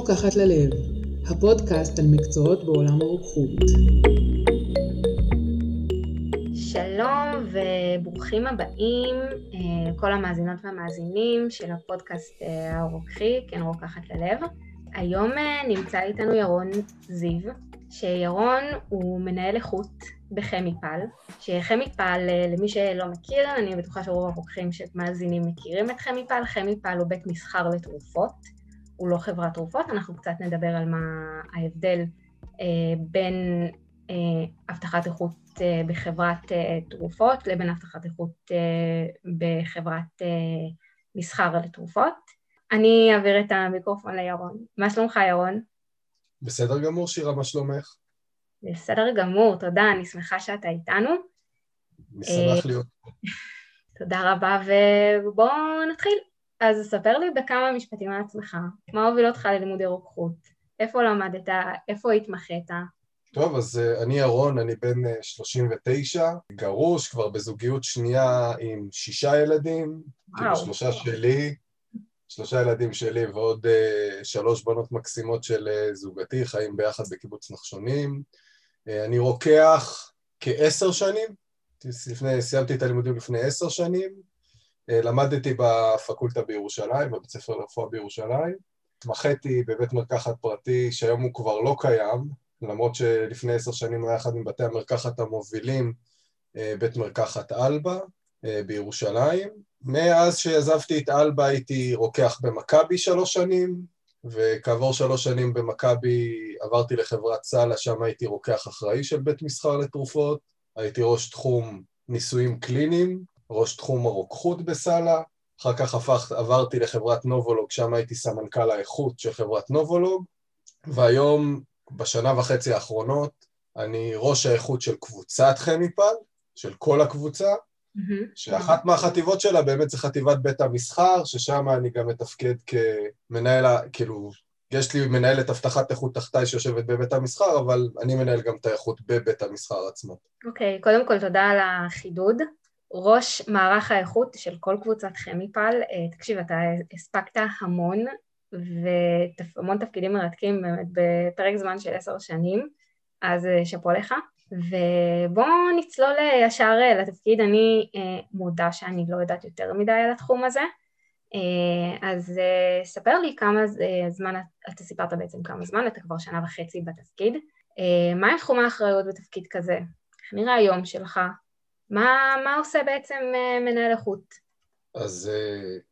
רוקחת ללב, הפודקאסט על מקצועות בעולם הרוקחות. שלום וברוכים הבאים כל המאזינות והמאזינים של הפודקאסט הרוקחי, כן רוקחת ללב. היום נמצא איתנו ירון זיו, שירון הוא מנהל איכות בחמיפל, שחמיפל, למי שלא מכיר, אני בטוחה שרוב הרוקחים שמאזינים מכירים את חמיפל. חמיפל הוא בית מסחר לתרופות, הוא לא חברת תרופות. אנחנו קצת נדבר על מה ההבדל בין הבטחת איכות בחברת תרופות לבין הבטחת איכות בחברת מסחר לתרופות. אני אעביר את המיקרופון לירון. מה שלומך, ירון? בסדר גמור, שירה, מה שלומך? בסדר גמור, תודה, אני שמחה שאתה איתנו. משמח להיות. תודה רבה, ובואו נתחיל. אז ספר לי בכמה משפטים על עצמך. מה הוביל אותך ללימודי רוקחות? איפה למדת? איפה התמחית? טוב, אז אני ירון, אני בן 39, גרוש, כבר בזוגיות שנייה עם 6 ילדים, כאילו 3 שלי. 3 ילדים שלי ועוד 3 בנות מקסימות של זוגתי, חיים ביחד בקיבוץ נחשונים. אני רוקח כ10 שנים, סיימתי את הלימודים לפני 10 שנים, למדתי בפקולטה בירושלים, בבית ספר לרפואה בירושלים, התמחיתי בבית מרקחת פרטי שהיום הוא כבר לא קיים, למרות שלפני 10 שנים היה אחד מבתי המרקחת המובילים, בית מרקחת אלבה בירושלים. מאז שעזבתי את אלבה הייתי רוקח במכבי 3 שנים, וכעבור 3 שנים במכבי עברתי לחברת סלה, שם הייתי רוקח אחראי של בית מסחר לתרופות, הייתי ראש תחום ניסויים קליניים, ראש תחום הרוקחות בסלה, אחר כך עברתי לחברת נובולוג, שם הייתי סמנכ"ל האיכות של חברת נובולוג, והיום בשנה וחצי האחרונות אני ראש האיכות של קבוצת חמיפל, של כל הקבוצה, שאחת מהחטיבות שלה באמת זה חטיבת בית המסחר, ששם אני גם מתפקד כמנהל, כאילו, יש לי מנהלת הבטחת איכות תחתיי שיושבת בבית המסחר, אבל אני מנהל גם את האיכות בבית המסחר עצמו. אוקיי, קודם כל תודה על החידוד. ראש מערך האיכות של כל קבוצת חמיפל, תקשיב, אתה הספקת המון, והמון תפקידים מרתקים באמת בפרק זמן של 10 שנים, אז שפו לך. ובואו נצלול ישר לתפקיד. אני מודה שאני לא יודעת יותר מדי על התחום הזה, אז ספר לי כמה זמן, אתה סיפרת בעצם כמה זמן, אתה כבר 1.5 שנה בתפקיד, מה תחום האחריות בתפקיד כזה? איך נראה היום שלך? מה עושה בעצם מנהל איכות? אז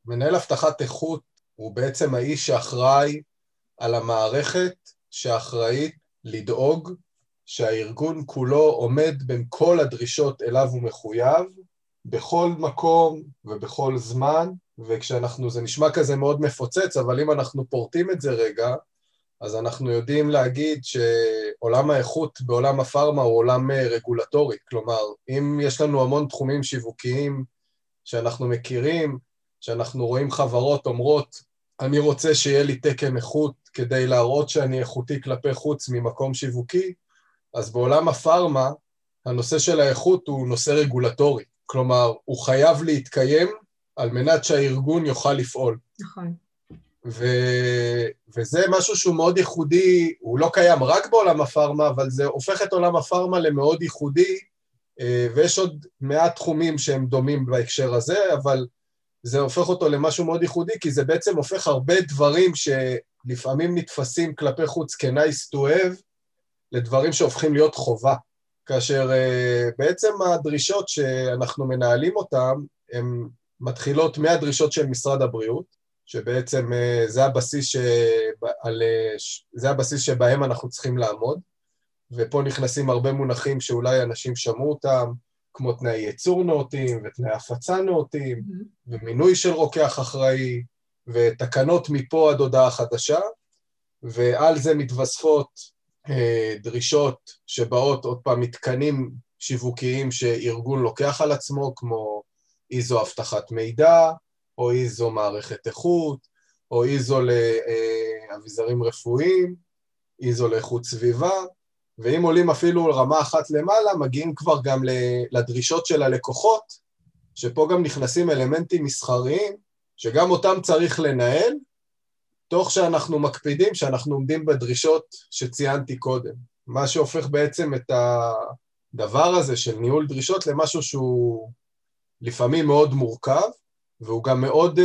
מנהל הבטחת איכות הוא בעצם האיש שאחראי על המערכת, שאחראית לדאוג שהארגון כולו עומד בין כל הדרישות אליו הוא מחויב, בכל מקום ובכל זמן, וכשאנחנו, זה נשמע כזה מאוד מפוצץ, אבל אם אנחנו פורטים את זה רגע, אז אנחנו יודעים להגיד שעולם האיכות בעולם הפארמה הוא עולם רגולטורי, כלומר, אם יש לנו המון תחומים שיווקיים שאנחנו מכירים, שאנחנו רואים חברות אומרות, אני רוצה שיהיה לי תקן איכות כדי להראות שאני איכותי כלפי חוץ ממקום שיווקי, אז בעולם הפארמה, הנושא של האיכות הוא נושא רגולטורי. כלומר, הוא חייב להתקיים על מנת שהארגון יוכל לפעול. נכון. וזה משהו שהוא מאוד ייחודי, הוא לא קיים רק בעולם הפארמה, אבל זה הופך את עולם הפארמה למאוד ייחודי, ויש עוד 100 תחומים שהם דומים בהקשר הזה, אבל זה הופך אותו למשהו מאוד ייחודי, כי זה בעצם הופך הרבה דברים שלפעמים נתפסים כלפי חוץ כ-nice to have, לדברים שהופכים להיות חובה, כאשר בעצם הדרישות שאנחנו מנהלים אותן, הן מתחילות מהדרישות של משרד הבריאות, שבעצם זה הבסיס שבהם אנחנו צריכים לעמוד, ופה נכנסים הרבה מונחים שאולי אנשים שמעו אותם, כמו תנאי ייצור נאותים ותנאי הפצה נאותים, ומינוי של רוקח אחראי, ותקנות מפה עד הודעה חדשה, ועל זה מתווספות, דרישות שבאות עוד פעם מתקנים שיווקיים שארגון לוקח על עצמו, כמו איזו הבטחת מידע, או איזו מערכת איכות, או איזו לאביזרים רפואיים, איזו לאיכות סביבה, ואם עולים אפילו רמה אחת למעלה, מגיעים כבר גם לדרישות של הלקוחות, שפה גם נכנסים אלמנטים מסחריים, שגם אותם צריך לנהל, תוך שאנחנו מקפידים שאנחנו עומדים בדרישות שציינתי קודם, מה שהופך בעצם את הדבר הזה של ניהול דרישות למשהו שהוא לפעמים מאוד מורכב, והוא גם מאוד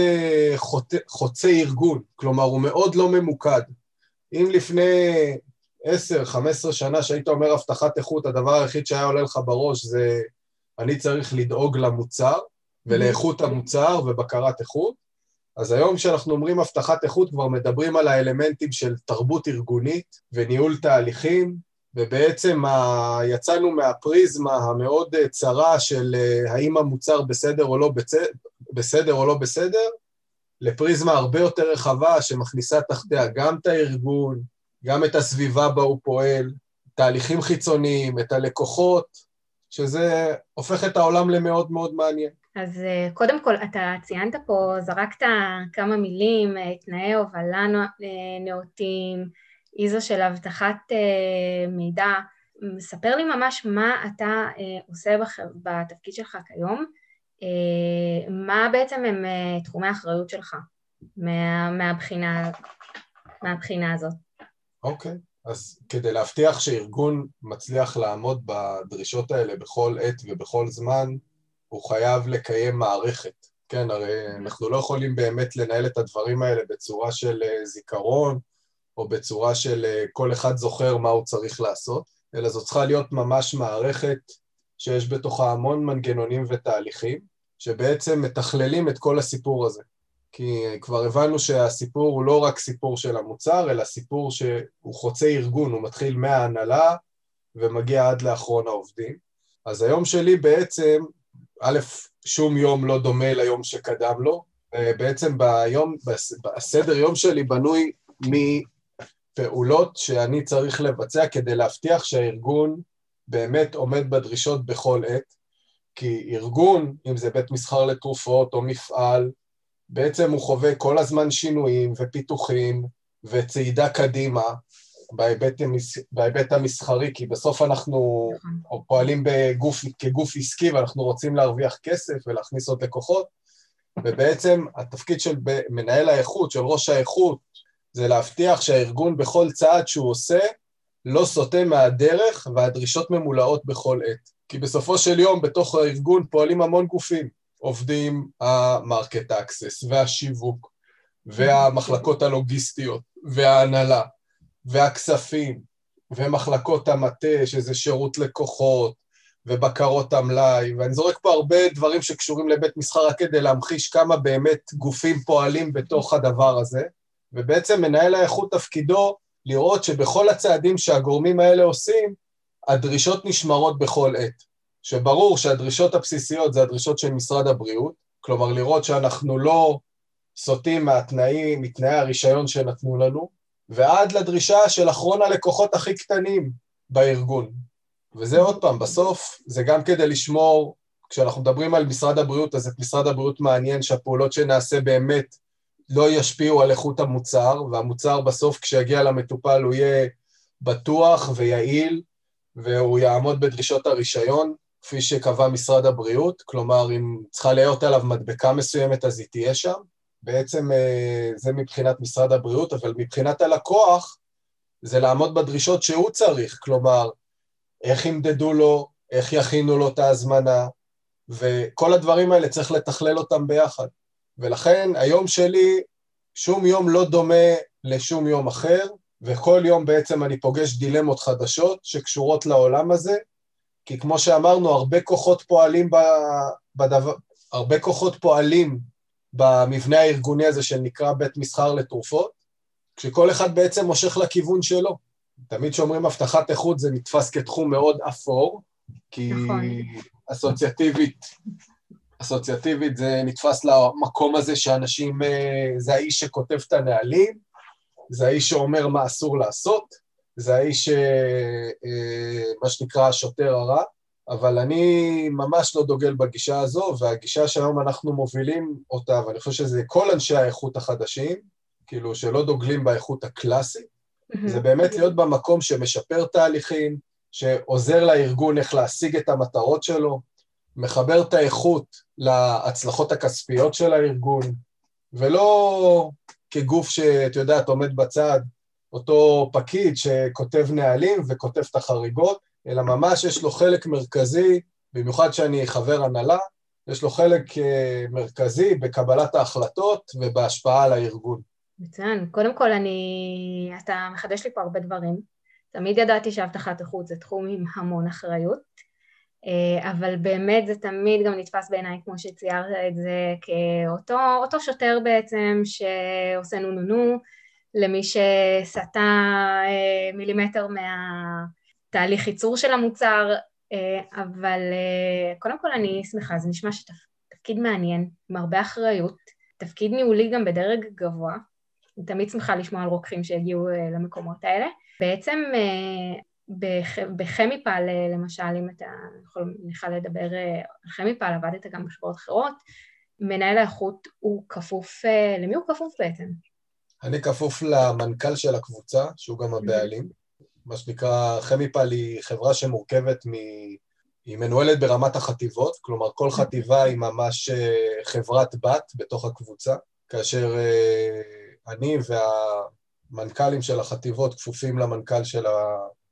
חוצה ארגון, כלומר הוא מאוד לא ממוקד. אם לפני 10-15 שנה שהיית אומר הבטחת איכות, הדבר היחיד שהיה עולה לך בראש זה אני צריך לדאוג למוצר ולאיכות המוצר ובקרת איכות, אז היום שאנחנו אומרים הבטחת איכות כבר מדברים על האלמנטים של תרבות ארגונית וניהול תהליכים, ובעצם יצאנו מהפריזמה המאוד צרה של האם המוצר בסדר או לא בסדר, לפריזמה הרבה יותר רחבה שמכניסה תחתיה גם את הארגון, גם את הסביבה בה הוא פועל, תהליכים חיצוניים, את הלקוחות, שזה הופך את העולם למאוד מאוד מעניין. אז קודם כל, אתה ציינת פה, זרקת כמה מילים, תנאי הובלה נאותים, איזו של הבטחת מידע. מספר לי ממש מה אתה עושה בתפקיד שלך כיום, מה בעצם הם תחומי האחריות שלך מהבחינה הזאת? אוקיי, אז כדי להבטיח שארגון מצליח לעמוד בדרישות האלה בכל עת ובכל זמן, הוא חייב לקיים מערכת. כן, הרי אנחנו לא יכולים באמת לנהל את הדברים האלה בצורה של זיכרון, או בצורה של כל אחד זוכר מה הוא צריך לעשות, אלא זו צריכה להיות ממש מערכת שיש בתוכה המון מנגנונים ותהליכים, שבעצם מתכללים את כל הסיפור הזה. כי כבר הבנו שהסיפור הוא לא רק סיפור של המוצר, אלא סיפור שהוא חוצה ארגון, הוא מתחיל מההנהלה ומגיע עד לאחרון העובדים. אז היום שלי בעצם, א', שום יום לא דומה ליום שקדם לו, בעצם בסדר יום שלי בנוי מפעולות שאני צריך לבצע כדי להבטיח שהארגון באמת עומד בדרישות בכל עת, כי ארגון, אם זה בית מסחר לתרופות או מפעל, בעצם הוא חווה כל הזמן שינויים ופיתוחים וצעידה קדימה בהיבט המסחרי, כי בסוף אנחנו פועלים כגוף עסקי ואנחנו רוצים להרוויח כסף ולהכניס עוד לקוחות, ובעצם התפקיד של מנהל האיכות, של ראש האיכות, זה להבטיח שהארגון בכל צעד שהוא עושה, לא סוטה מהדרך והדרישות ממולאות בכל עת. כי בסופו של יום בתוך הארגון פועלים המון גופים, עובדים המרקט אקסס והשיווק והמחלקות הלוגיסטיות וההנהלה והכספים ומחלקות המטה שזה שירות לקוחות ובקרות המלאי, ואני זורק פה הרבה דברים שקשורים לבית מסחר כדי להמחיש כמה באמת גופים פועלים בתוך הדבר הזה, ובעצם מנהל האיכות תפקידו לראות שבכל הצעדים שהגורמים האלה עושים, הדרישות נשמרות בכל עת. שברור שהדרישות הבסיסיות זה הדרישות של משרד הבריאות, כלומר לראות שאנחנו לא סוטים מתנאי הרישיון שנתנו לנו, ועד לדרישה של אחרון הלקוחות הכי קטנים בארגון. וזה עוד פעם, בסוף זה גם כדי לשמור, כשאנחנו מדברים על משרד הבריאות, אז את משרד הבריאות מעניין שהפעולות שנעשה באמת, לא ישפיעו על איכות המוצר, והמוצר בסוף כשיגיע למטופל הוא יהיה בטוח ויעיל, והוא יעמוד בדרישות הרישיון, כפי שקבע משרד הבריאות, כלומר אם צריכה להיות עליו מדבקה מסוימת אז היא תהיה שם, בעצם זה מבחינת משרד הבריאות, אבל מבחינת הלקוח זה לעמוד בדרישות שהוא צריך, כלומר איך ימדדו לו, איך יכינו לו את ההזמנה, וכל הדברים האלה צריך לתכלל אותם ביחד. ולכן היום שלי שום יום לא דומה לשום יום אחר, וכל יום בעצם אני פוגש דילמות חדשות שקשורות לעולם הזה, כי כמו שאמרנו, הרבה כוחות פועלים הרבה כוחות פועלים במבנה הארגוני הזה שנקרא בית מסחר לתרופות, כשכל אחד בעצם מושך לכיוון שלו. תמיד שאומרים הבטחת איכות זה נתפס כתחום מאוד אפור, כי אסוציאטיבית זה נתפס למקום הזה שאנשים, זה האיש שכותב את הנהלים, זה האיש שאומר מה אסור לעשות, זה האיש, מה שנקרא, השוטר הרע, אבל אני ממש לא דוגל בגישה הזו, והגישה שהיום אנחנו מובילים אותה, ואני חושב שזה כל אנשי האיכות החדשים, כאילו שלא דוגלים באיכות הקלאסית, זה באמת להיות במקום שמשפר תהליכים, שעוזר לארגון איך להשיג את המטרות שלו, מחבר את האיכות להצלחות הכספיות של הארגון, ולא כגוף שאתה יודע, אתה עומד בצד, אותו פקיד שכותב נהלים וכותב את החריגות, אלא ממש יש לו חלק מרכזי, במיוחד שאני חבר הנהלה, יש לו חלק מרכזי בקבלת ההחלטות ובהשפעה על הארגון. מצוין, קודם כל אתה מחדש לי פה הרבה דברים, תמיד ידעתי שהבטחת איכות זה תחום עם המון אחריות, אבל באמת זה תמיד גם נתפס בעיניי כמו שציירת את זה, כאותו שוטר בעצם שעושה נו נו נו, למי שסטה מילימטר מהתהליך ייצור של המוצר, אבל קודם כל אני שמחה, זה נשמע שתפקיד מעניין, עם הרבה אחריות, תפקיד ניהולי גם בדרג גבוה, אני תמיד שמחה לשמוע על רוקחים שהגיעו למקומות האלה, בעצם בחמיפל למשל, אם אתה יכול לדבר על חמיפל, עבדת גם בשבועות אחרות, מנהל האיכות הוא כפוף, למי הוא כפוף בעצם? אני כפוף למנכ"ל של הקבוצה, שהוא גם הבעלים, מה שנקרא, חמיפל היא חברה שמורכבת, היא מנוהלת ברמת החטיבות, כלומר כל חטיבה היא ממש חברת בת בתוך הקבוצה, כאשר אני והמנכ"לים של החטיבות כפופים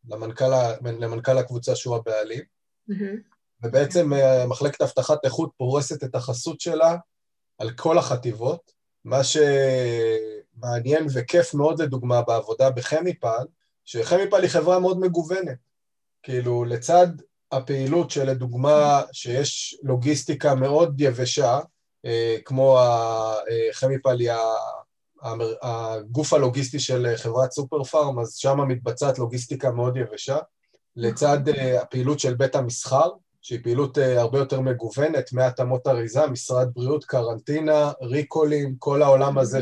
למנכ"ל הקבוצה שהוא הבעלים, ובעצם מחלקת הבטחת איכות פורסת את החסות שלה על כל החטיבות, מה שמעניין וכיף מאוד לדוגמה בעבודה בחמיפל, שחמיפל היא חברה מאוד מגוונת, כאילו לצד הפעילות שלדוגמה שיש לוגיסטיקה מאוד יבשה, כמו חמיפל היא הגוף הלוגיסטי של חברת סופר פארם, אז שם מתבצעת לוגיסטיקה מאוד יבשה, לצד הפעילות של בית המסחר, שהיא פעילות הרבה יותר מגוונת, מהתאמות אריזה, משרד בריאות, קרנטינה, ריקולים, כל העולם הזה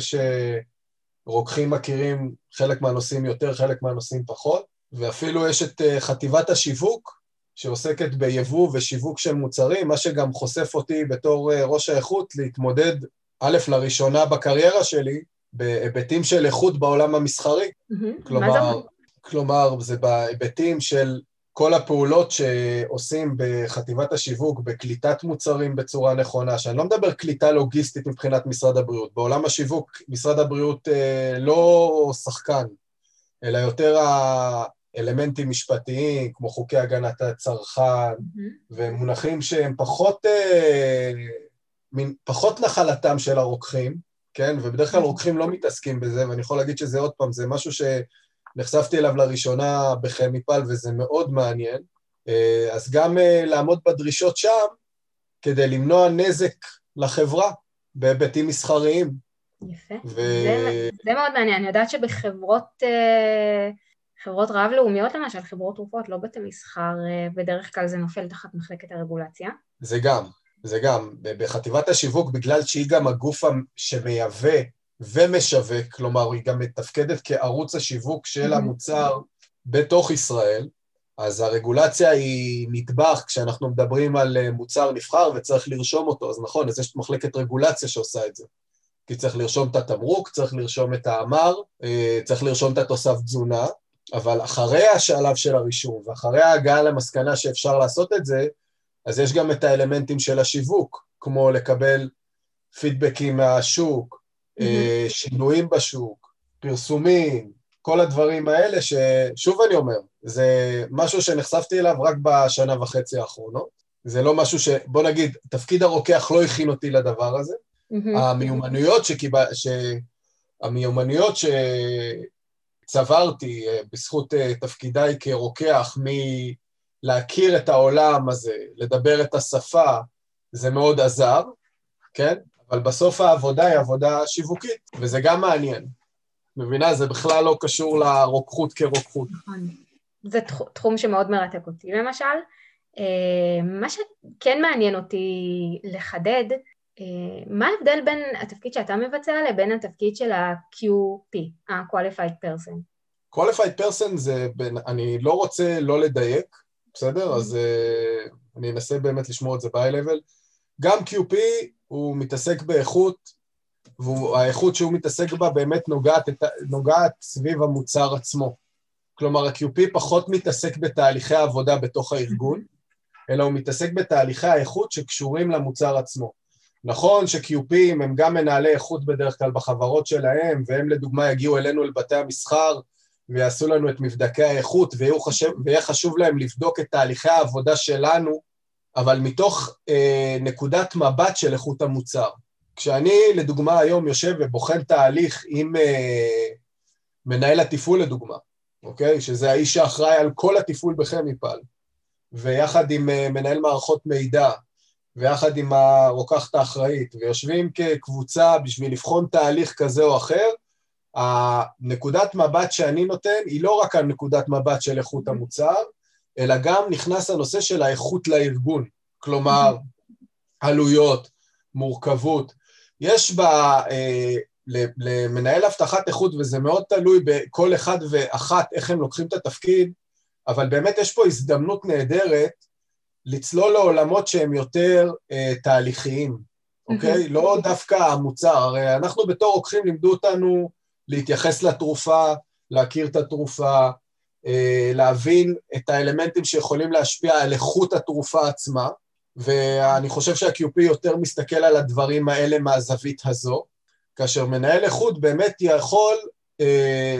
שרוקחים מכירים, חלק מהנושאים יותר, חלק מהנושאים פחות, ואפילו יש את חטיבת השיווק, שעוסקת ביבוא ושיווק של מוצרים, מה שגם חושף אותי בתור ראש האיכות, להתמודד א' לראשונה בקריירה שלי, בהיבטים של איכות בעולם המסחרי. כלומר, זה בהיבטים של כל הפעולות שעושים בחטיבת השיווק, בקליטת מוצרים בצורה נכונה, שאני לא מדבר קליטה לוגיסטית מבחינת משרד הבריאות, בעולם השיווק משרד הבריאות לא שחקן, אלא יותר האלמנטים משפטיים, כמו חוקי הגנת הצרכן, ומונחים שהם פחות נחלתם של הרוקחים, כן? ובדרך כלל רוקחים לא מתעסקים בזה, ואני יכול להגיד שזה עוד פעם, זה משהו נחשפתי אליו לראשונה בחמיפל, וזה מאוד מעניין, אז גם לעמוד בדרישות שם, כדי למנוע נזק לחברה, בהיבטים מסחריים. יפה, זה מאוד מעניין, אני יודעת שבחברות רב-לאומיות למשל, חברות תרופות, לא בית המסחר, בדרך כלל זה נופל תחת מחלקת הרגולציה. זה גם, בחטיבת השיווק, בגלל שהיא גם הגוף שמייבא, ומשווק, כלומר היא גם מתפקדת כערוץ השיווק של המוצר בתוך ישראל, אז הרגולציה היא נדבך כשאנחנו מדברים על מוצר נבחר וצריך לרשום אותו, אז נכון, אז יש מחלקת רגולציה שעושה את זה, כי צריך לרשום את התמרוק, צריך לרשום את האמר, צריך לרשום את התוסף תזונה, אבל אחרי השלב של הרישום ואחרי ההגעה למסקנה שאפשר לעשות את זה, אז יש גם את האלמנטים של השיווק, כמו לקבל פידבקים מהשוק, שינויים בשוק, פרסומים, כל הדברים האלה ששוב אני אומר, זה משהו שנחשפתי אליו רק בשנה וחצי האחרונות, זה לא משהו בוא נגיד, תפקיד הרוקח לא הכין אותי לדבר הזה, המיומנויות שצברתי בזכות תפקידיי כרוקח, מלהכיר את העולם הזה, לדבר את השפה, זה מאוד עזר, כן? אבל בסוף העבודה היא עבודה שיווקית, וזה גם מעניין. מבינה, זה בכלל לא קשור לרוקחות כרוקחות. נכון. זה תחום שמאוד מרתק אותי, למשל. מה שכן מעניין אותי לחדד, מה ההבדל בין התפקיד שאתה מבצע לבין התפקיד של ה-QP, ה-Qualified Person? Qualified Person זה, אני לא רוצה לא לדייק, בסדר? אז אני אנסה באמת לשמור את זה ב-high-level. גם QP הוא מתעסק באיכות, והאיכות שהוא מתעסק בה באמת נוגעת סביב המוצר עצמו. כלומר, ה-QP פחות מתעסק בתהליכי העבודה בתוך הארגון, אלא הוא מתעסק בתהליכי האיכות שקשורים למוצר עצמו. נכון שקיופים הם גם מנהלי איכות בדרך כלל בחברות שלהם, והם לדוגמה יגיעו אלינו לבתי המסחר, ויעשו לנו את מבדקי האיכות, ויהיה חשוב להם לבדוק את תהליכי העבודה שלנו, אבל מתוך נקודת מבט של איכות המוצר. כשאני לדוגמה היום יושב ובוחן תהליך עם מנהל התפעול לדוגמה, אוקיי? שזה האיש שאחראי על כל התפעול בכמיפל, ויחד עם מנהל מערכות מידע, ויחד עם הרוקחת האחראית, ויושבים כקבוצה בשביל לבחון תהליך כזה או אחר, הנקודת מבט שאני נותן היא לא רק הנקודת מבט של איכות המוצר, אלא גם נכנס הנושא של האיכות לארגון, כלומר, עלויות, מורכבות. יש למנהל הבטחת איכות, וזה מאוד תלוי בכל אחד ואחת, איך הם לוקחים את התפקיד, אבל באמת יש פה הזדמנות נהדרת, לצלול לעולמות שהם יותר תהליכיים, אוקיי? לא דווקא המוצר, הרי אנחנו בתור רוקחים לימדו אותנו להתייחס לתרופה, להכיר את התרופה, להבין את האלמנטים שיכולים להשפיע על איכות התרופה עצמה, ואני חושב שהקיופי יותר מסתכל על הדברים האלה מהזווית הזו, כאשר מנהל איכות באמת יכול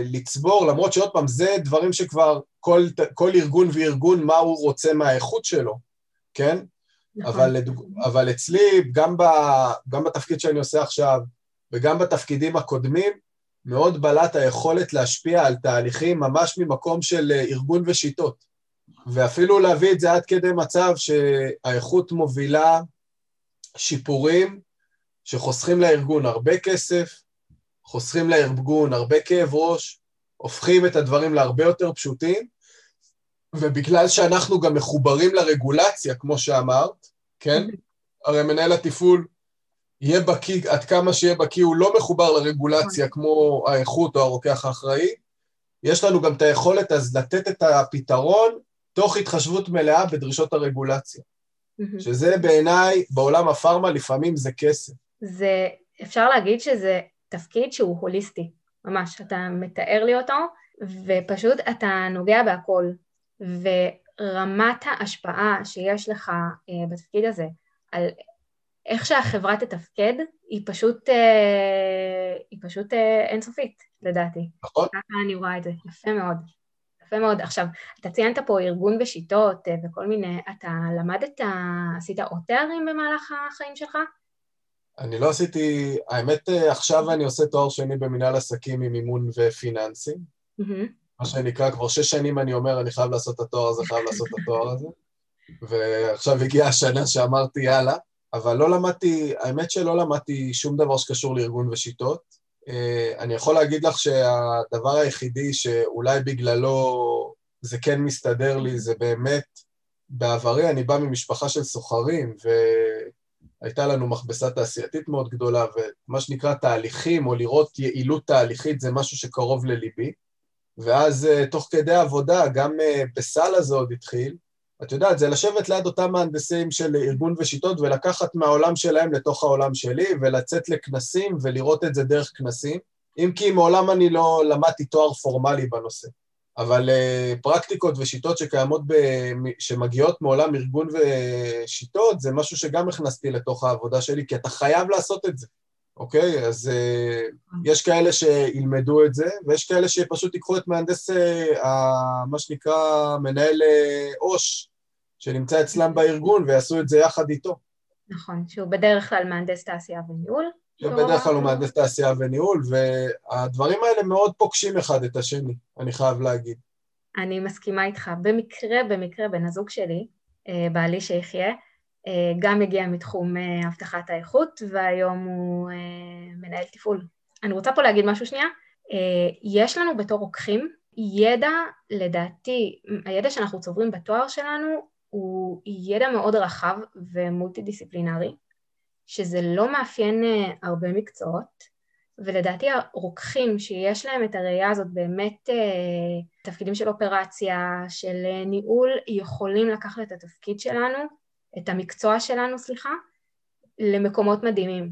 לצבור, למרות שעוד פעם זה דברים שכבר כל ארגון וארגון מה הוא רוצה מהאיכות שלו, כן? אבל אצלי, גם בתפקיד שאני עושה עכשיו, וגם בתפקידים הקודמים, מאוד בלט היכולת להשפיע על תהליכים ממש ממקום של ארגון ושיטות, ואפילו להביא את זה עד כדי מצב שהאיכות מובילה שיפורים שחוסכים לארגון הרבה כסף, חוסכים לארגון הרבה כאב ראש, הופכים את הדברים להרבה יותר פשוטים, ובגלל שאנחנו גם מחוברים לרגולציה, כמו שאמרת, כן? הרי מנהל התפעול יהיה בקי, עד כמה שיהיה בקי, הוא לא מחובר לרגולציה כמו האיכות או הרוקח האחראי, יש לנו גם את היכולת אז לתת את הפתרון, תוך התחשבות מלאה בדרישות הרגולציה, שזה בעיניי, בעולם הפארמה לפעמים זה כסף. זה, אפשר להגיד שזה תפקיד שהוא הוליסטי, ממש, אתה מתאר לי אותו, ופשוט אתה נוגע בהכל, ורמת ההשפעה שיש לך בתפקיד הזה, על איך שהחברה תתפקד, היא פשוט, אינסופית, לדעתי. נכון. ככה אני רואה את זה, יפה מאוד. יפה מאוד. עכשיו, אתה ציינת פה ארגון ושיטות וכל מיני, אתה למדת, עשית עוד תארים במהלך החיים שלך? אני לא עשיתי, האמת עכשיו אני עושה תואר שני במנהל עסקים עם מימון ופיננסים, מה שנקרא, כבר 6 שנים אני אומר, אני חייב לעשות את התואר הזה, ועכשיו הגיעה השנה שאמרתי יאללה, אבל לא למדתי, האמת שלא למדתי שום דבר שקשור לארגון ושיטות, אני יכול להגיד לך שהדבר היחידי שאולי בגללו זה כן מסתדר לי, זה באמת בעברי, אני בא ממשפחה של סוחרים, הייתה לנו מכבסה תעשייתית מאוד גדולה, ומה שנקרא תהליכים, או לראות יעילות תהליכית, זה משהו שקרוב לליבי, ואז תוך כדי העבודה, גם בסל הזה עוד התחיל, את יודעת, זה לשבת ליד אותם מהנדסים של ארגון ושיטות, ולקחת מהעולם שלהם לתוך העולם שלי, ולצאת לכנסים, ולראות את זה דרך כנסים, אם כי מעולם אני לא למדתי תואר פורמלי בנושא, אבל פרקטיקות ושיטות שקיימות, שמגיעות מעולם ארגון ושיטות, זה משהו שגם הכנסתי לתוך העבודה שלי, כי אתה חייב לעשות את זה, אוקיי? אז יש כאלה שילמדו את זה, ויש כאלה שפשוט יקחו את מהנדס, מה שנקרא, מנהל אוש, שנמצא אצלם בארגון, ויעשו את זה יחד איתו. נכון, שהוא בדרך כלל מהנדס תעשייה וניהול. בדרך כלל הוא מהנדס תעשייה וניהול, והדברים האלה מאוד פוגשים אחד את השני, אני חייב להגיד. אני מסכימה איתך, במקרה, בן הזוג שלי, בעלי שיחיה, גם הגיע מתחום הבטחת האיכות, והיום הוא מנהל תפעול. אני רוצה פה להגיד משהו שנייה, יש לנו בתור רוקחים ידע, לדעתי, הידע שאנחנו צוברים בתואר שלנו, הוא ידע מאוד רחב ומולטי דיסציפלינרי, שזה לא מאפיין הרבה מקצועות, ולדעתי הרוקחים שיש להם את הראייה הזאת באמת תפקידים של אופרציה, של ניהול, יכולים לקחת את התפקיד שלנו, את המקצוע שלנו, למקומות מדהימים.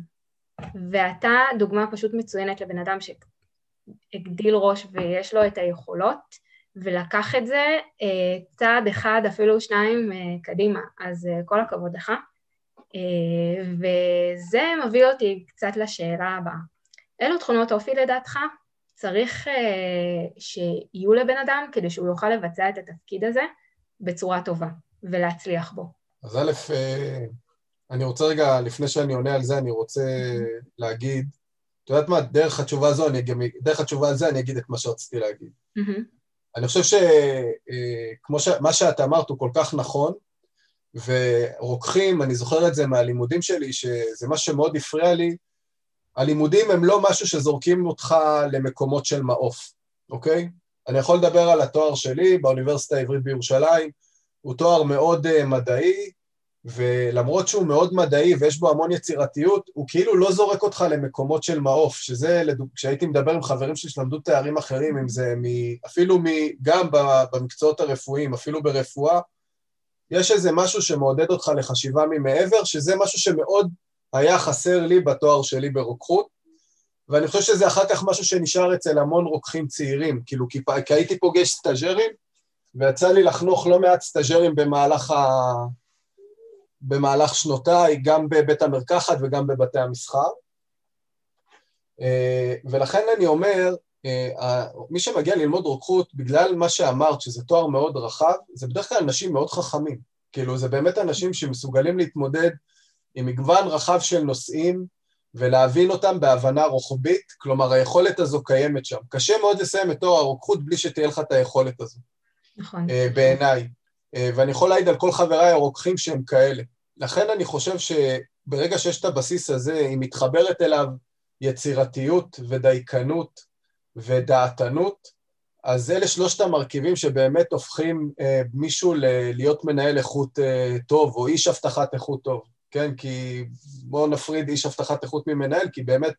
ואתה דוגמה פשוט מצוינת לבן אדם שהגדיל ראש ויש לו את היכולות, ולקח את זה צעד אחד, אפילו 2 קדימה, אז כל הכבוד לך. וזה מביא אותי קצת לשאלה הבאה. אילו תכונות אופי לדעתך צריך שיהיו לבן אדם כדי שהוא יוכל לבצע את התפקיד הזה בצורה טובה ולהצליח בו? אז א', אני רוצה רגע, לפני שאני עונה על זה, אני רוצה להגיד, את יודעת מה, דרך התשובה הזו, אני אגיד את מה שרציתי להגיד. אני חושב שכמו מה שאת אמרת הוא כל כך נכון, ורוקחים, אני זוכר את זה מהלימודים שלי, שזה מה שמאוד הפריע לי, הלימודים הם לא משהו שזורקים אותך למקומות של מעוף, אוקיי? אני יכול לדבר על התואר שלי באוניברסיטה העברית בירושלים, הוא תואר מאוד מדעי, ולמרות שהוא מאוד מדעי ויש בו המון יצירתיות, הוא כאילו לא זורק אותך למקומות של מעוף, שזה, כשהייתי מדבר עם חברים שלמדו תארים אחרים, אם זה אפילו גם במקצועות הרפואיים, אפילו ברפואה, יש איזה משהו שמעודד אותך לחשיבה ממעבר, שזה משהו שמאוד היה חסר לי בתואר שלי ברוקחות, ואני חושב שזה אחר כך משהו שנשאר אצל המון רוקחים צעירים, כאילו, כי הייתי פוגש סטאג'רים, ויצא לי לחנוך לא מעט סטאג'רים במהלך שנותיי, גם בבית המרקחת וגם בבתי המסחר, ולכן אני אומר, מי שמגיע ללמוד רוקחות, בגלל מה שאמרת, שזה תואר מאוד רחב, זה בדרך כלל אנשים מאוד חכמים, כאילו זה באמת אנשים שמסוגלים להתמודד עם מגוון רחב של נושאים, ולהבין אותם בהבנה רוחבית, כלומר היכולת הזו קיימת שם, קשה מאוד לסיים את תואר הרוקחות, בלי שתהיה לך את היכולת הזו, נכון. בעיניי, ואני יכול להעיד על כל חבריי הרוקחים שהם כאלה, לכן אני חושב שברגע שיש את הבסיס הזה, היא מתחברת אליו יצירתיות ודייקנות, ודעתנות, אז אלה שלושת המרכיבים שבאמת הופכים מישהו להיות מנהל איכות טוב, או איש הבטחת איכות טוב, כן? כי בואו נפריד איש הבטחת איכות ממנהל, כי באמת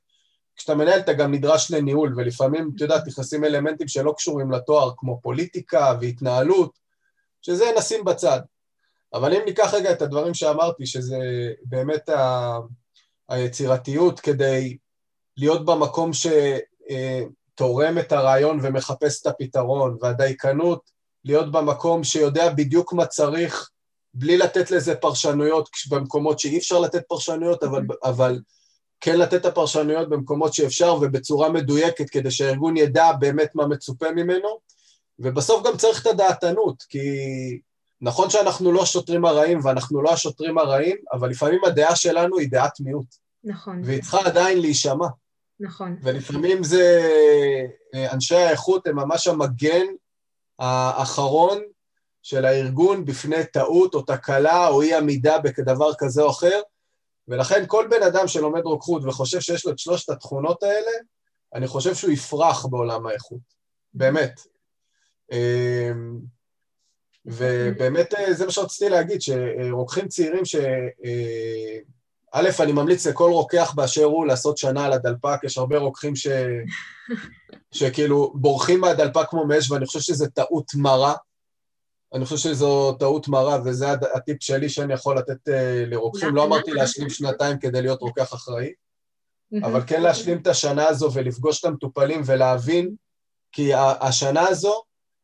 כשאתה מנהל אתה גם נדרש לניהול, ולפעמים, אתה יודע, תכנסים אלמנטים שלא קשורים לתואר, כמו פוליטיקה והתנהלות, שזה נשים בצד. אבל אם ניקח רגע את הדברים שאמרתי, שזה באמת היצירתיות כדי להיות במקום ש... תורם את הרעיון ומחפש את הפתרון, והדייקנות להיות במקום שיודע בדיוק מה צריך, בלי לתת לזה פרשנויות, במקומות שאי אפשר לתת פרשנויות, אבל כן לתת את הפרשנויות במקומות שאפשר, ובצורה מדויקת, כדי שהארגון ידע באמת מה מצופה ממנו, ובסוף גם צריך את הדעתנות, כי נכון שאנחנו לא השוטרים הרעים, ואנחנו לא השוטרים הרעים, אבל לפעמים הדעה שלנו היא דעת מיעוט. נכון. והיא צריכה עדיין להישמע. נכון. ולפעמים זה, אנשי האיכות הם ממש המגן האחרון של הארגון בפני טעות או תקלה או אי עמידה בדבר כזה או אחר, ולכן כל בן אדם שלומד רוקחות וחושב שיש לו את שלושת התכונות האלה, אני חושב שהוא יפרח בעולם האיכות, באמת. ובאמת זה מה שרציתי להגיד, שרוקחים צעירים א', אני ממליץ לכל רוקח באשר הוא לעשות שנה על הדלפק, יש הרבה רוקחים שכאילו בורחים מהדלפק כמו מאש, ואני חושב שזו טעות מרה, וזה הטיפ שלי שאני יכול לתת לרוקחים, לא אמרתי להשלים שנתיים כדי להיות רוקח אחראי, אבל כן להשלים את השנה הזו ולפגוש את המטופלים ולהבין, כי השנה הזו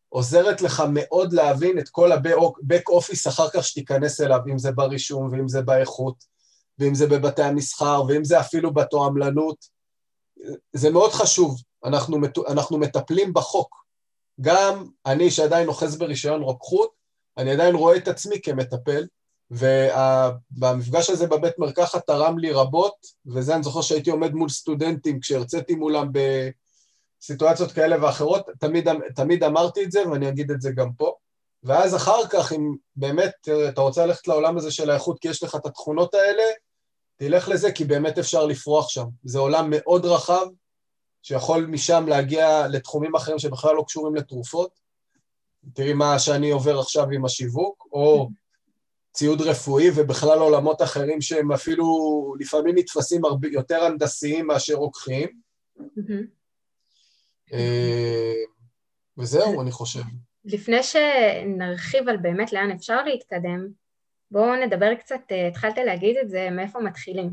עוזרת לך מאוד להבין את כל הבק אופיס אחר כך שתיכנס אליו, אם זה ברישום ואם זה באיכות, ואם זה בבתי המסחר, ואם זה אפילו בתועמלנות, זה מאוד חשוב, אנחנו מטפלים בחוק, גם אני שעדיין אוחז ברישיון רוקחות, אני עדיין רואה את עצמי כמטפל, והמפגש הזה בבית מרקחת תרם לי רבות, וזה אני זוכר שהייתי עומד מול סטודנטים, כשהרציתי מולם בסיטואציות כאלה ואחרות, תמיד אמרתי את זה, ואני אגיד את זה גם פה, ואז אחר כך, אם באמת אתה רוצה ללכת לעולם הזה של האיכות, כי יש לך את התכונות האלה, תלך לזה, כי באמת אפשר לפרוח שם. זה עולם מאוד רחב, שיכול משם להגיע לתחומים אחרים שבכלל לא קשורים לתרופות. תראי מה שאני עובר עכשיו עם השיווק, או ציוד רפואי, ובכלל עולמות אחרים שהם אפילו לפעמים נתפסים יותר הנדסיים מאשר רוקחים. וזהו, אני חושב. לפני שנרחיב על באמת לאן אפשר להתקדם, בואו נדבר קצת, התחלת להגיד את זה, מאיפה מתחילים.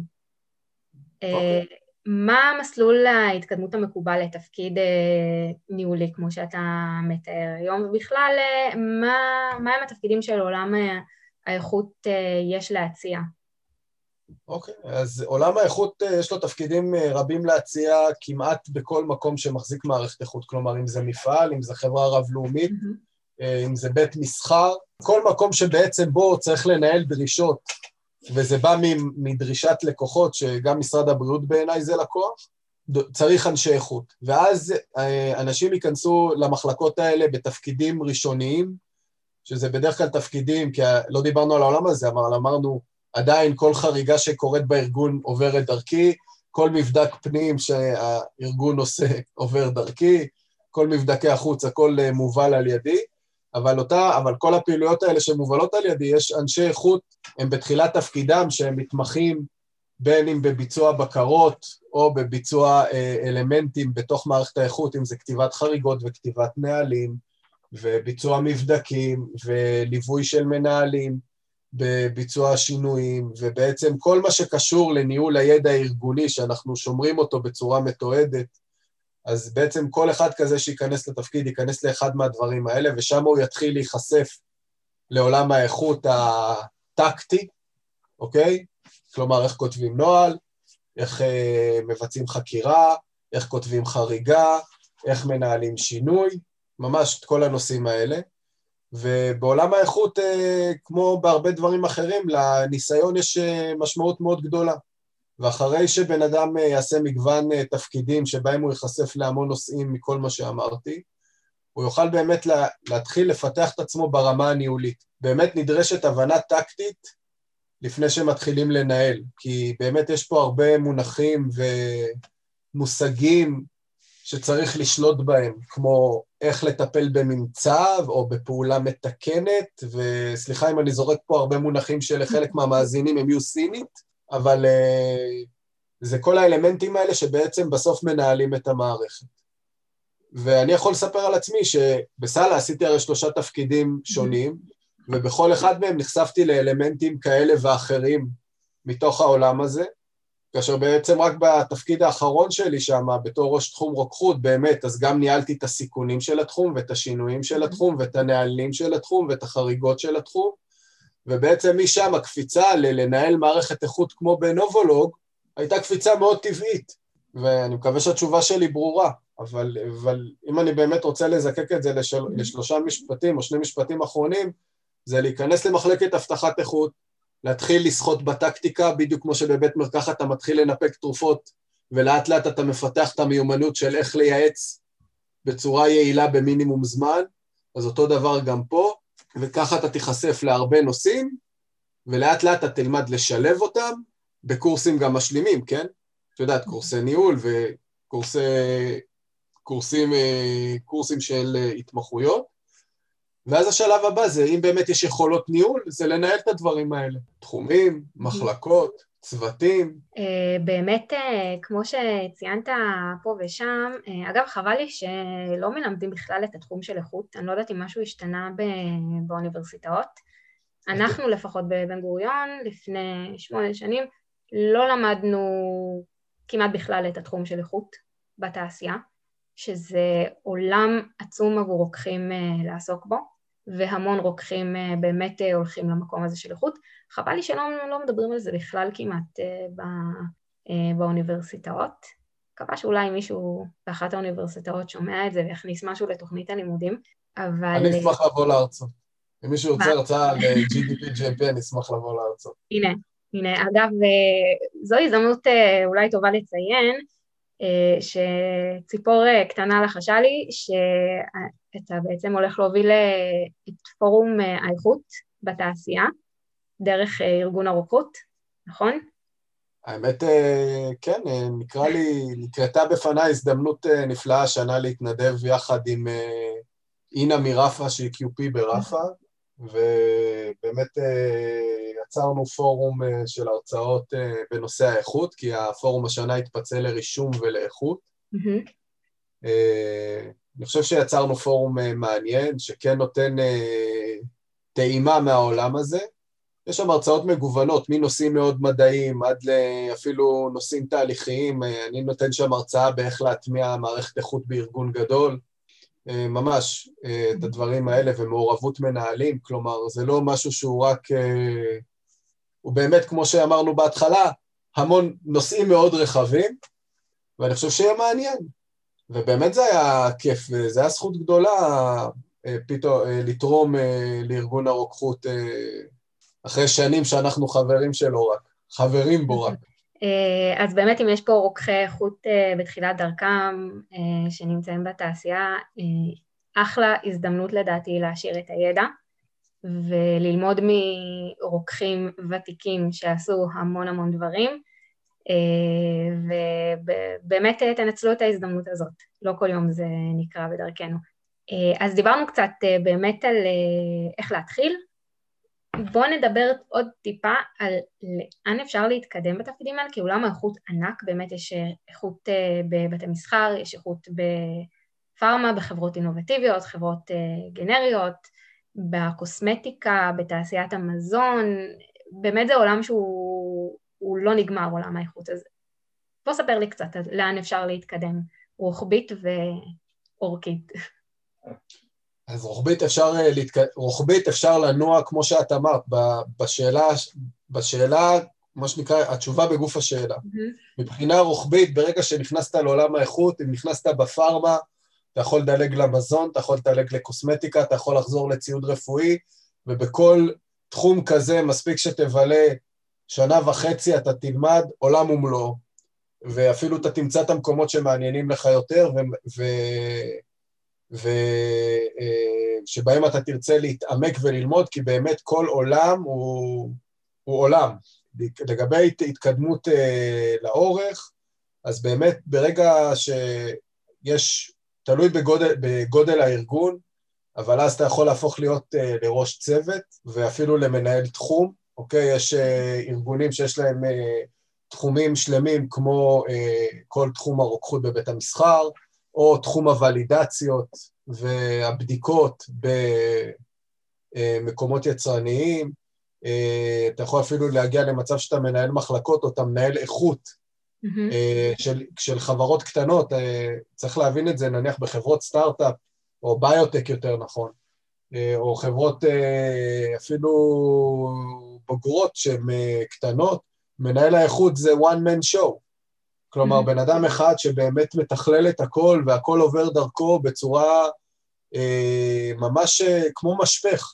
מה מסלול ההתקדמות המקובל לתפקיד ניהולי, כמו שאתה מתאר היום, ובכלל, מה הם התפקידים של עולם האיכות יש להציע? אוקיי, אז עולם האיכות יש לו תפקידים רבים להציע כמעט בכל מקום שמחזיק מערכת איכות, כלומר אם זה מפעל, אם זה חברה רב-לאומית, אם זה בית מסחר, כל מקום שבעצם בו צריך לנהל דרישות, וזה בא מדרישת לקוחות, שגם משרד הבריאות בעיניי זה לקוח, צריך אנשי איכות, ואז אנשים ייכנסו למחלקות האלה בתפקידים ראשוניים, שזה בדרך כלל תפקידים, כי לא דיברנו על העולם הזה, אבל אמרנו, עדיין כל חריגה שקורית בארגון עוברת דרכי, כל מבדק פנים שהארגון עושה עובר דרכי, כל מבדקי החוץ, הכל מובל על ידי, אבל כל הפעילויות האלה שמובלות על ידי, יש אנשי איכות, הם בתחילת תפקידם שהם מתמחים, בין אם בביצוע בקרות, או בביצוע אלמנטים בתוך מערכת האיכות, אם זה כתיבת חריגות וכתיבת נהלים, וביצוע מבדקים, וליווי של מנהלים, בביצוע שינויים, ובעצם כל מה שקשור לניהול הידע הארגוני, שאנחנו שומרים אותו בצורה מתועדת, אז בעצם כל אחד כזה שייכנס לתפקיד, ייכנס לאחד מהדברים האלה, ושם הוא יתחיל להיחשף לעולם האיכות הטקטי, אוקיי? כלומר, איך כותבים נוהל, איך מבצעים חקירה, איך כותבים חריגה, איך מנהלים שינוי, ממש את כל הנושאים האלה. ובעולם האיכות, כמו בהרבה דברים אחרים, לניסיון יש משמעות מאוד גדולה. ואחרי שבן אדם יעשה מגוון תפקידים שבהם הוא ייחשף להמון נושאים מכל מה שאמרתי, הוא יוכל באמת להתחיל לפתח את עצמו ברמה הניהולית. באמת נדרשת הבנה טקטית לפני שמתחילים לנהל, כי באמת יש פה הרבה מונחים ומושגים שצריך לשלוט בהם, כמו איך לטפל בממצב או בפעולה מתקנת, וסליחה אם אני זורק פה הרבה מונחים שלחלק מהמאזינים הם יהיו סינית, אבל זה כל האלמנטים האלה שבעצם בסוף מנהלים את המערכת. ואני יכול לספר על עצמי שבסלה עשיתי הרי 3 תפקידים שונים, ובכל אחד מהם נחשפתי לאלמנטים כאלה ואחרים מתוך העולם הזה, כאשר בעצם רק בתפקיד האחרון שלי שם, בתור ראש תחום רוקחות, באמת, אז גם ניהלתי את הסיכונים של התחום, ואת השינויים של התחום, ואת הנהלים של התחום, ואת החריגות של התחום, ובעצם משם הקפיצה לנהל מערכת איכות כמו בנובולוג, הייתה קפיצה מאוד טבעית, ואני מקווה שהתשובה שלי ברורה, אבל אם אני באמת רוצה לזקק את זה לשלושה משפטים, או 2 משפטים אחרונים, זה להיכנס למחלקת הבטחת איכות, להתחיל לשחות בטקטיקה, בדיוק כמו שבבית מרקחת אתה מתחיל לנפק תרופות, ולאט לאט אתה מפתח את המיומנות של איך לייעץ בצורה יעילה במינימום זמן, אז אותו דבר גם פה, וככה אתה תיחשף להרבה נושאים, ולאט לאט אתה תלמד לשלב אותם, בקורסים גם משלימים, כן? את יודעת, קורסי ניהול וקורסים של התמחויות, ואז השלב הבא זה, אם באמת יש יכולות ניהול, זה לנהל את הדברים האלה. תחומים, מחלקות, צוותים. באמת, כמו שציינת פה ושם, אגב, חבל לי שלא מלמדים בכלל את התחום של איכות. אני לא יודעת אם משהו השתנה באוניברסיטאות. אנחנו לפחות בבן גוריון, לפני 8 שנים, לא למדנו כמעט בכלל את התחום של איכות בתעשייה. שזה עולם עצום עבור רוקחים לעסוק בו, והמון רוקחים באמת הולכים למקום הזה של איכות. חבל לי שלא מדברים על זה בכלל כמעט באוניברסיטאות. מקווה שאולי מישהו באחת האוניברסיטאות שומע את זה ויכניס משהו לתוכנית הלימודים, אבל... אני אשמח לבוא לארצות. אם מישהו רוצה הרצאה על GDP-GMP, אני אשמח לבוא לארצות. הנה, אגב, זו הזדמנות אולי טובה לציין, שציפור קטנה לחשה לי, שאתה בעצם הולך להוביל את פורום האיכות בתעשייה, דרך ארגון הרוקחות, נכון? האמת, כן, נקראתה בפני הזדמנות נפלאה השנה להתנדב יחד עם אינה מרפה, שהיא קיופי ברפה, ובאמת יצרנו פורום של הרצאות בנושא האיכות, כי הפורום השנה התפצל לרישום ולאיכות. אני חושב שיצרנו פורום מעניין, שכן נותן טעימה מהעולם הזה. יש שם הרצאות מגוונות, מנושאים מאוד מדעיים, עד אפילו נושאים תהליכיים. אני נותן שם הרצאה באיך להטמיע מערכת איכות בארגון גדול. ממש את הדברים האלה ומעורבות מנהלים, כלומר זה לא משהו שהוא רק ובאמת כמו שאמרנו בהתחלה, המון נושאים מאוד רחבים, ואני חושב שיהיה מעניין. ובאמת זה היה כיף, זה היה זכות גדולה פתאום לתרום לארגון הרוקחות אחרי שנים שאנחנו חברים שלו רק, חברים בו רק. אז באמת אם יש פה רוקחי איכות בתחילת דרכם שנמצאים בתעשייה, אחלה הזדמנות לדעתי להשאיר את הידע, וללמוד מרוקחים ותיקים שעשו המון המון דברים, ובאמת תנצלו את ההזדמנות הזאת, לא כל יום זה נקרא בדרכנו. אז דיברנו קצת באמת על איך להתחיל, בואו נדבר עוד טיפה על לאן אפשר להתקדם בתפקידים האלה, כי עולם האיכות ענק, באמת יש איכות בבתי מסחר, יש איכות בפארמה, בחברות אינובטיביות, חברות גנריות, בקוסמטיקה, בתעשיית המזון, באמת זה עולם שהוא לא נגמר, עולם האיכות הזה. בוא ספר לי קצת לאן אפשר להתקדם, רוחבית ואורקית. אז רוחבית אפשר לנוע, כמו שאת אמרת, בשאלה, מה שנקרא, התשובה בגוף השאלה. מבחינה רוחבית, ברגע שנכנסת לעולם האיכות, אם נכנסת בפארמה, אתה יכול לדלג למזון, אתה יכול לדלג לקוסמטיקה, אתה יכול לחזור לציוד רפואי, ובכל תחום כזה מספיק שתבלה שנה וחצי, אתה תלמד עולם ומלואו, ואפילו אתה תמצא את המקומות שמעניינים לך יותר, שבהם אתה תרצה להתעמק וללמוד, כי באמת כל עולם הוא עולם. לגבי התקדמות לאורך, אז באמת ברגע שיש... תלוי בגודל הארגון, אבל אז אתה יכול להפוך להיות לראש צוות, ואפילו למנהל תחום, אוקיי? יש ארגונים שיש להם תחומים שלמים, כמו כל תחום הרוקחות בבית המסחר, או תחום הוולידציות והבדיקות במקומות יצרניים, אתה יכול אפילו להגיע למצב שאתה מנהל מחלקות, או אתה מנהל איכות, של חברות קטנות, צריך להבין את זה, נניח בחברות סטארט-אפ, או ביוטק יותר נכון, או חברות אפילו בוגרות שהן קטנות, מנהל האיכות זה one man show, כלומר בן אדם אחד שבאמת מתכלל את הכל, והכל עובר דרכו בצורה ממש כמו משפך,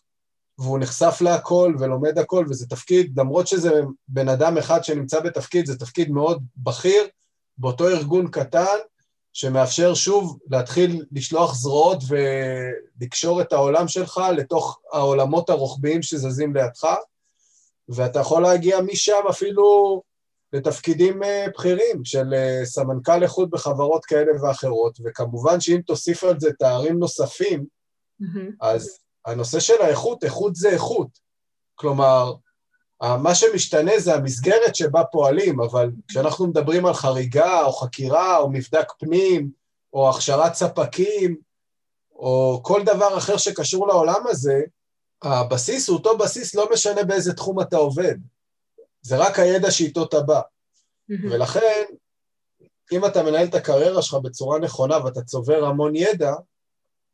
והוא נחשף להכל ולומד הכל, וזה תפקיד, למרות שזה בן אדם אחד שנמצא בתפקיד, זה תפקיד מאוד בכיר, באותו ארגון קטן, שמאפשר שוב להתחיל לשלוח זרועות, ולקשור את העולם שלך לתוך העולמות הרוחביים שזזים לידך, ואתה יכול להגיע משם אפילו לתפקידים בכירים, של סמנכ"ל איכות בחברות כאלה ואחרות, וכמובן שאם תוסיף על זה תארים נוספים, אז... הנושא של האיכות, איכות זה איכות, כלומר, מה שמשתנה זה המסגרת שבה פועלים, אבל כשאנחנו מדברים על חריגה, או חקירה, או מבדק פנים, או הכשרת ספקים, או כל דבר אחר שקשור לעולם הזה, הבסיס הוא אותו בסיס, לא משנה באיזה תחום אתה עובד, זה רק הידע שאיתו אתה בא, ולכן, אם אתה מנהל את הקריירה שלך בצורה נכונה, ואתה צובר המון ידע,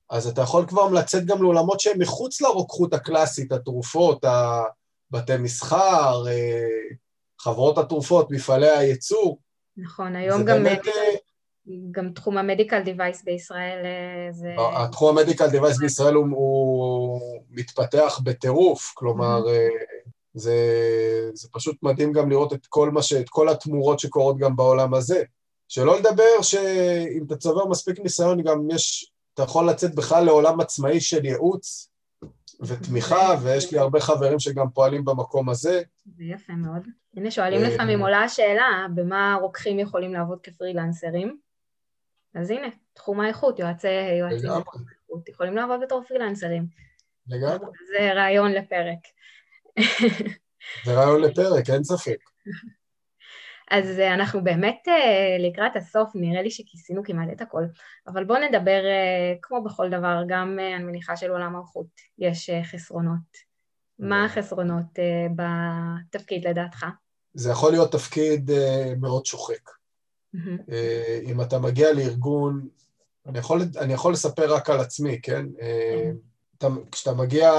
אז אתה יכול כבר לצאת גם לעולמות שהם מחוץ לרוקחות הקלאסית, התרופות, בתי מסחר, חברות התרופות, מפעלי הייצור. נכון, היום גם, באמת, גם תחום המדיקל דיווייס בישראל זה... התחום המדיקל דיווייס בישראל הוא מתפתח בטירוף, כלומר זה פשוט מדהים גם לראות את כל, את כל התמורות שקורות גם בעולם הזה. שלא לדבר שאם אתה צובר מספיק ניסיון גם יש... אתה יכול לצאת בכלל לעולם עצמאי של ייעוץ ותמיכה, ויש לי הרבה חברים שגם פועלים במקום הזה. זה יפה מאוד. הנה, שואלים לך ממולה השאלה, במה רוקחים יכולים לעבוד כפרילנסרים? אז הנה, תחום האיכות, יועצים בתחום האיכות, יכולים לעבוד בתור פרילנסרים. לגמרי. זה רעיון לפרק. זה רעיון לפרק, אין ספק. אז אנחנו באמת לקראת הסוף, נראה לי שכיסינו כמעט את הכל, אבל בואו נדבר כמו בכל דבר, גם אני מניחה של עולם הרוקחות, יש חסרונות. מה החסרונות בתפקיד לדעתך? זה יכול להיות תפקיד מאוד שוחק. אם אתה מגיע לארגון, אני יכול לספר רק על עצמי, כן? כשאתה מגיע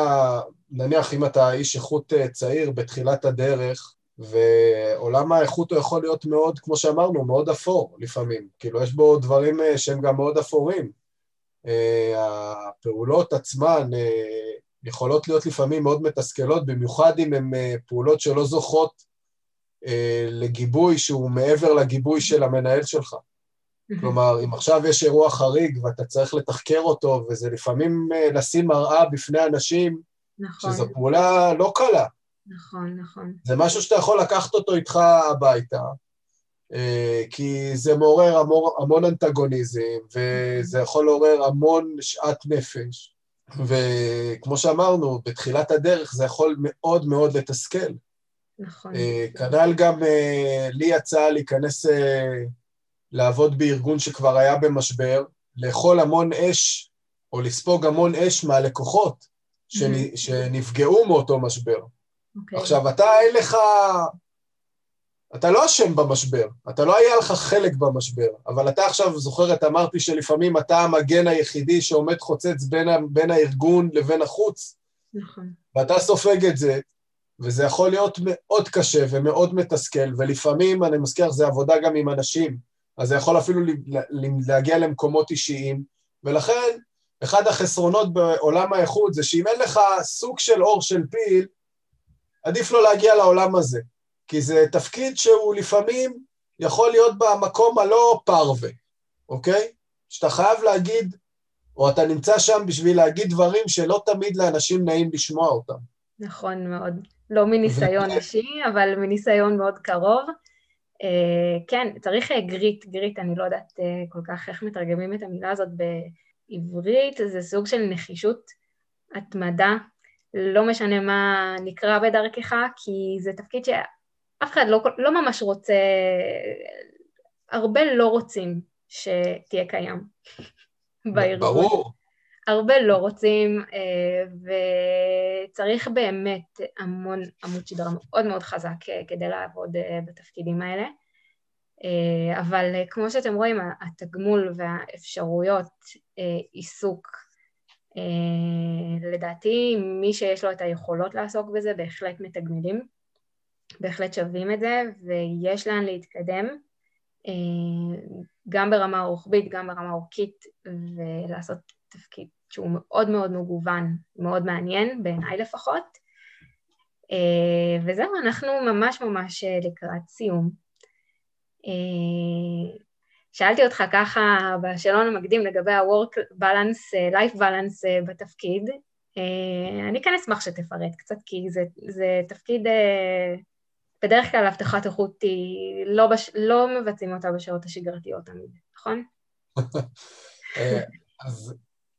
נניח אם אתה איש איכות צעיר בתחילת הדרך, ועולם האיכות הוא יכול להיות מאוד, כמו שאמרנו, מאוד אפור לפעמים, כאילו יש בו דברים שהם גם מאוד אפורים, הפעולות עצמן יכולות להיות לפעמים מאוד מתסכלות, במיוחד אם הן פעולות שלא זוכות לגיבוי שהוא מעבר לגיבוי של המנהל שלך, כלומר, אם עכשיו יש אירוע חריג ואתה צריך לתחקר אותו, וזה לפעמים לשים מראה בפני אנשים, נכון. שזו פעולה לא קלה. נכון, נכון. זה משהו שאתה יכול לקחת אותו איתך הביתה, כי זה מעורר המון אנטגוניזם, וזה יכול לעורר המון שעת נפש, וכמו שאמרנו, בתחילת הדרך זה יכול מאוד מאוד לתסכל. נכון. כנ"ל גם לי יצא להיכנס... לעבוד בארגון שכבר היה במשבר, לאכול המון אש, או לספוג המון אש מהלקוחות, שנפגעו מאותו משבר. עכשיו, אתה לא אשם במשבר, אתה לא היה לך חלק במשבר, אבל אתה עכשיו זוכרת, אמרתי שלפעמים אתה המגן היחידי שעומד חוצץ בין הארגון לבין החוץ, ואתה סופג את זה, וזה יכול להיות מאוד קשה ומאוד מתסכל, ולפעמים, אני מזכיר, זה עבודה גם עם אנשים, אז זה יכול אפילו להגיע למקומות אישיים, ולכן אחד החסרונות בעולם האיכות זה שאם אין לך סוג של אור של פיל, עדיף לו להגיע לעולם הזה, כי זה תפקיד שהוא לפעמים יכול להיות במקום הלא פרווה, אוקיי? שאתה חייב להגיד, או אתה נמצא שם בשביל להגיד דברים שלא תמיד לאנשים נעים לשמוע אותם. נכון מאוד, לא מניסיון אישי, אבל מניסיון מאוד קרוב. כן, צריך גריט, אני לא יודעת כל כך איך מתרגמים את המילה הזאת בעברית, זה סוג של נחישות, התמדה, לא משנה מה נקרא בדרכך, כי זה תפקיד שאף אחד לא ממש רוצה, הרבה לא רוצים שתהיה קיים בארגון. ברור. הרבה לא רוצים, וצריך באמת המון עמוד שדרה מאוד מאוד חזק כדי לעבוד בתפקידים האלה, אבל כמו שאתם רואים, התגמול והאפשרויות עיסוק, לדעתי מי שיש לו את היכולות לעסוק בזה בהחלט מתגמלים, בהחלט שווים את זה, ויש לאן להתקדם, גם ברמה רוחבית, גם ברמה אורכית, ולעשות תפקיד שהוא מאוד מאוד מגוון, מאוד מעניין, בעיניי לפחות. וזהו, אנחנו ממש ממש לקראת סיום. שאלתי אותך ככה בשאלון המקדים לגבי ה-work balance, life balance בתפקיד. אני כאן אשמח שתפרט קצת, כי זה תפקיד, בדרך כלל הבטחת איכות היא, לא מבצעים אותה בשעות השגרתיות תמיד, נכון? אז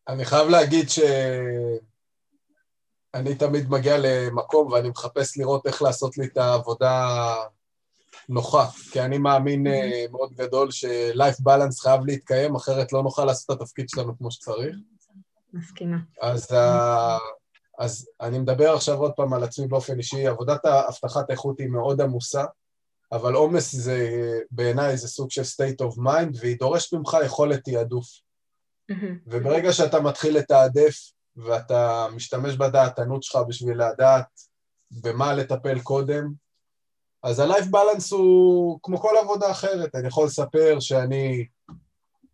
אני חייב להגיד שאני תמיד מגיע למקום ואני מחפש לראות איך לעשות לי את העבודה נוחה, כי אני מאמין מאוד גדול שלייף בלנס חייב להתקיים, אחרת לא נוכל לעשות את התפקיד שלנו כמו שצריך. מסכימה. אז אני מדבר עכשיו עוד פעם על עצמי באופן אישי, עבודת ההבטחת האיכות היא מאוד עמוסה, אבל עומס זה בעיניי זה סוג של state of mind, והיא דורשת ממך יכולת תיעדוף. וברגע שאתה מתחיל לתעדף ואתה משתמש בדעתנות שלך בשביל לדעת במה לטפל קודם, אז הלייף בלנס הוא כמו כל עבודה אחרת. אני יכול לספר שאני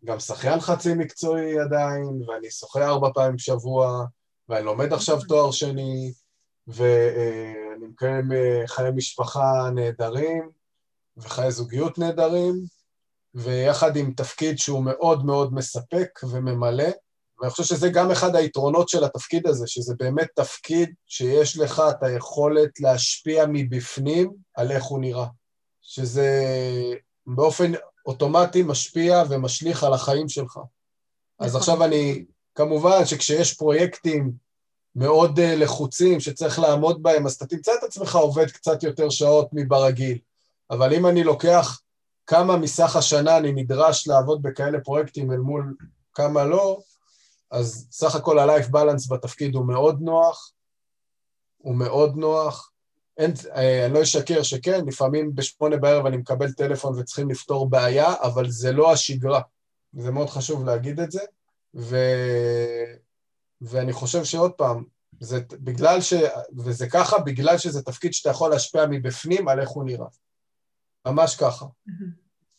גם שחיין חצי מקצועי עדיין, ואני שוחה 4 פעמים בשבוע, ואני לומד עכשיו תואר שני, ואני מקיים חיי משפחה נהדרים וחיי זוגיות נהדרים, ויחד עם תפקיד שהוא מאוד מאוד מספק וממלא, ואני חושב שזה גם אחד היתרונות של התפקיד הזה, שזה באמת תפקיד שיש לך את היכולת להשפיע מבפנים על איך הוא נראה, שזה באופן אוטומטי משפיע ומשליך על החיים שלך. אז עכשיו אני, כמובן שכשיש פרויקטים מאוד לחוצים שצריך לעמוד בהם, אז אתה תמצא את עצמך עובד קצת יותר שעות מברגיל, אבל אם אני לוקח כמה מסך השנה אני נדרש לעבוד בכאלה פרויקטים אל מול כמה לא, אז סך הכל הלייף בלנס בתפקיד הוא מאוד נוח, אני לא אשקר שכן, לפעמים ב20:00 אני מקבל טלפון וצריכים לפתור בעיה, אבל זה לא השגרה, זה מאוד חשוב להגיד את זה, ואני חושב שעוד פעם, זה בגלל ש... וזה ככה, בגלל שזה תפקיד שאתה יכול להשפיע מבפנים על איך הוא נראה. ממש ככה.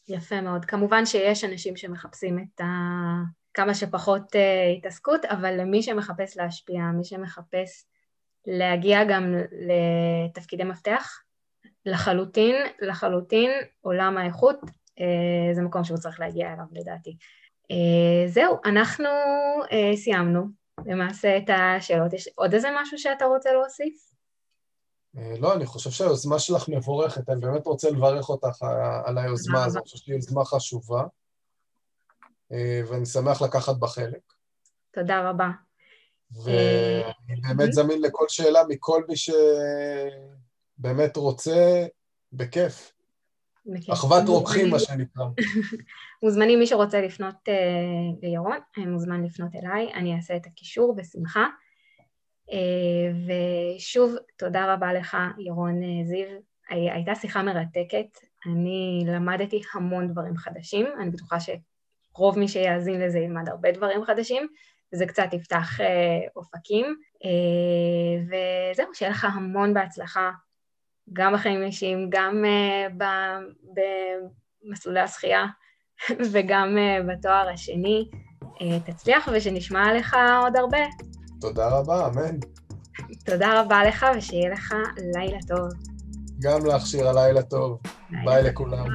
יפה מאוד. כמובן שיש אנשים שמחפשים את כמה שפחות התעסקות, אבל למי שמחפש להשפיע, מי שמחפש להגיע גם לתפקידי מפתח, לחלוטין, לחלוטין, עולם האיכות, זה מקום שהוא צריך להגיע אליו לדעתי. זהו, אנחנו סיימנו. למעשה את השאלות, יש עוד איזה משהו שאתה רוצה להוסיף? לא, אני חושב שהיוזמה שלך מבורכת, אני באמת רוצה לברך אותך על היוזמה הזאת, אני חושב שהיא יוזמה חשובה, ואני שמח לקחת בחלק. תודה רבה. ואני באמת זמין לכל שאלה, מכל מי שבאמת רוצה, בכיף. אחוות רוקחים מה שנקרא. מוזמנים, מי שרוצה לפנות לירון, מוזמן לפנות אליי, אני אעשה את הקישור בשמחה, ושוב תודה רבה לך ירון זיו, הייתה שיחה מרתקת, אני למדתי המון דברים חדשים, אני בטוחה שרוב מי שיאזין לזה ילמד הרבה דברים חדשים, וזה קצת יפתח אופקים, וזהו, שיהיה לך המון בהצלחה, גם בחיים אישיים, גם במסלולי השחייה, וגם בתואר השני. תצליח ושנשמע עליך עוד הרבה. תודה רבה, אמן. תודה רבה לך ושיהיה לך לילה טוב. גם לך שירה לילה טוב. ביי לכולם.